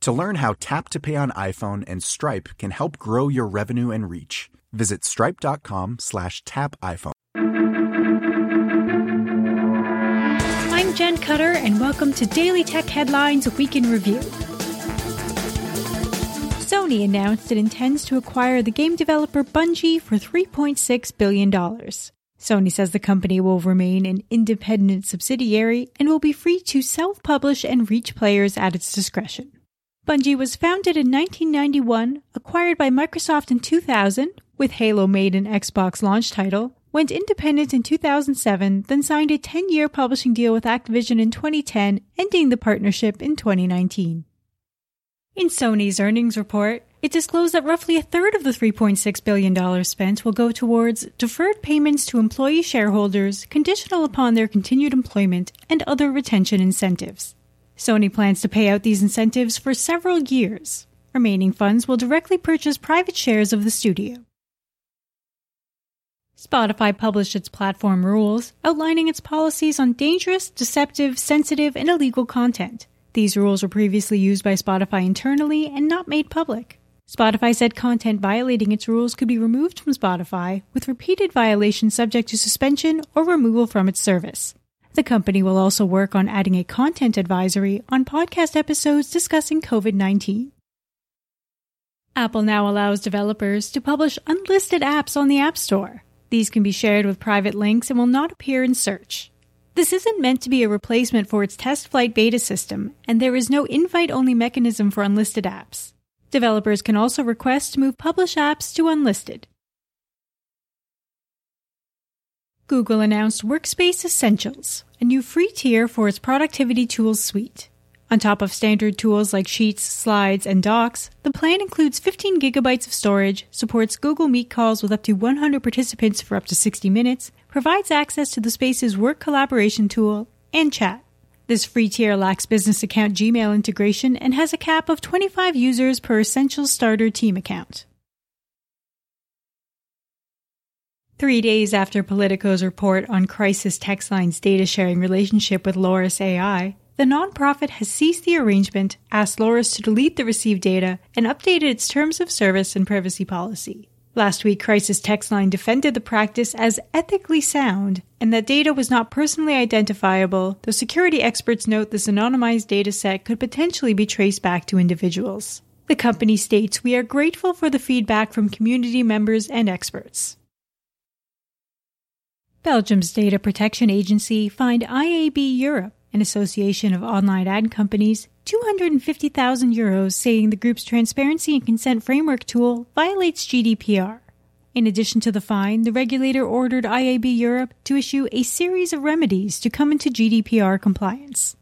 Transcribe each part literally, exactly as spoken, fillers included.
To learn how Tap to Pay on iPhone and Stripe can help grow your revenue and reach, visit stripe dot com slash tap iPhone. I'm Jen Cutter, and welcome to Daily Tech Headlines Week in Review. Sony announced it intends to acquire the game developer Bungie for three point six billion dollars. Sony says the company will remain an independent subsidiary and will be free to self-publish and reach players at its discretion. Bungie was founded in nineteen ninety-one, acquired by Microsoft in two thousand, with Halo made an Xbox launch title, went independent in two thousand seven, then signed a ten-year publishing deal with Activision in twenty ten, ending the partnership in twenty nineteen. In Sony's earnings report, it disclosed that roughly a third of the three point six billion dollars spent will go towards deferred payments to employee shareholders conditional upon their continued employment and other retention incentives. Sony plans to pay out these incentives for several years. Remaining funds will directly purchase private shares of the studio. Spotify published its platform rules, outlining its policies on dangerous, deceptive, sensitive, and illegal content. These rules were previously used by Spotify internally and not made public. Spotify said content violating its rules could be removed from Spotify, with repeated violations subject to suspension or removal from its service. The company will also work on adding a content advisory on podcast episodes discussing covid nineteen. Apple now allows developers to publish unlisted apps on the App Store. These can be shared with private links and will not appear in search. This isn't meant to be a replacement for its TestFlight beta system, and there is no invite-only mechanism for unlisted apps. Developers can also request to move published apps to unlisted. Google announced Workspace Essentials, a new free tier for its productivity tools suite. On top of standard tools like Sheets, Slides, and Docs, the plan includes fifteen gigabytes of storage, supports Google Meet calls with up to one hundred participants for up to sixty minutes, provides access to the Spaces work collaboration tool, and chat. This free tier lacks business account Gmail integration and has a cap of twenty-five users per Essential Starter team account. Three days after Politico's report on Crisis Text Line's data sharing relationship with Loris A I, the nonprofit has ceased the arrangement, asked Loris to delete the received data, and updated its terms of service and privacy policy. Last week, Crisis Text Line defended the practice as ethically sound and that data was not personally identifiable, though security experts note this anonymized data set could potentially be traced back to individuals. The company states, "We are grateful for the feedback from community members and experts." Belgium's Data Protection Agency fined I A B Europe, an association of online ad companies, two hundred fifty thousand euros, saying the group's transparency and consent framework tool violates G D P R. In addition to the fine, the regulator ordered I A B Europe to issue a series of remedies to come into G D P R compliance.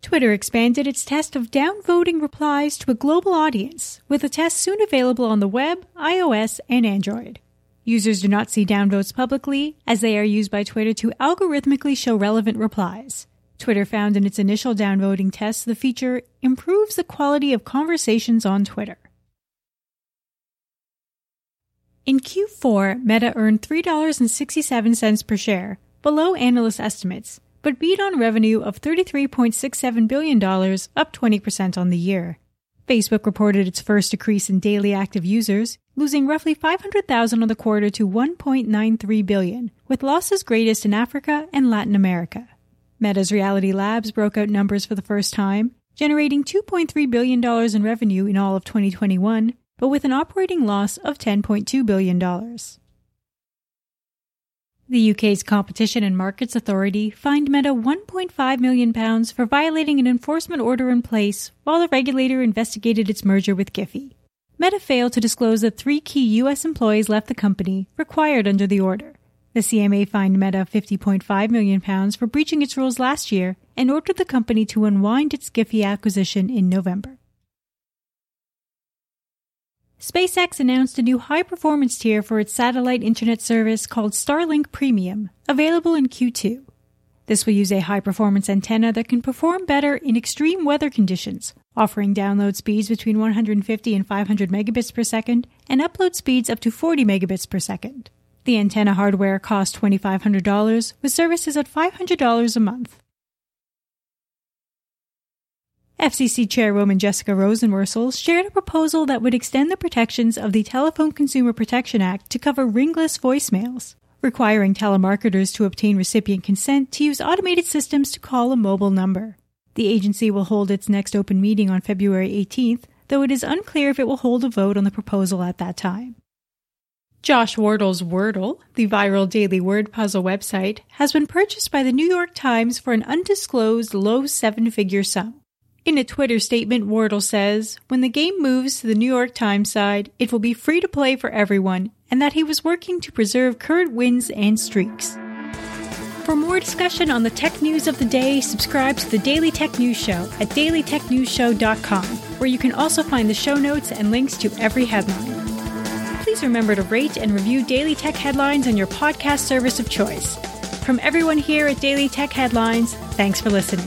Twitter expanded its test of downvoting replies to a global audience, with a test soon available on the web, iOS, and Android. Users do not see downvotes publicly, as they are used by Twitter to algorithmically show relevant replies. Twitter found in its initial downvoting test the feature improves the quality of conversations on Twitter. In Q four, Meta earned three dollars and sixty-seven cents per share, below analyst estimates, but beat on revenue of thirty-three point six seven billion dollars, up twenty percent on the year. Facebook reported its first decrease in daily active users, losing roughly five hundred thousand on the quarter to one point nine three billion, with losses greatest in Africa and Latin America. Meta's Reality Labs broke out numbers for the first time, generating two point three billion dollars in revenue in all of twenty twenty-one, but with an operating loss of ten point two billion dollars. The U K's Competition and Markets Authority fined Meta one point five million pounds for violating an enforcement order in place while the regulator investigated its merger with Giphy. Meta failed to disclose that three key U S employees left the company, required under the order. The C M A fined Meta fifty point five million pounds for breaching its rules last year and ordered the company to unwind its Giphy acquisition in November. SpaceX announced a new high-performance tier for its satellite internet service called Starlink Premium, available in Q two. This will use a high-performance antenna that can perform better in extreme weather conditions, offering download speeds between one hundred fifty and five hundred megabits per second and upload speeds up to forty megabits per second. The antenna hardware costs two thousand five hundred dollars, with services at five hundred dollars a month. F C C Chairwoman Jessica Rosenworcel shared a proposal that would extend the protections of the Telephone Consumer Protection Act to cover ringless voicemails, requiring telemarketers to obtain recipient consent to use automated systems to call a mobile number. The agency will hold its next open meeting on February eighteenth, though it is unclear if it will hold a vote on the proposal at that time. Josh Wardle's Wordle, the viral daily word puzzle website, has been purchased by the New York Times for an undisclosed low seven-figure sum. In a Twitter statement, Wordle says, "When the game moves to the New York Times side, it will be free to play for everyone," and that he was working to preserve current wins and streaks. For more discussion on the tech news of the day, subscribe to the Daily Tech News Show at daily tech news show dot com, where you can also find the show notes and links to every headline. Please remember to rate and review Daily Tech Headlines on your podcast service of choice. From everyone here at Daily Tech Headlines, thanks for listening.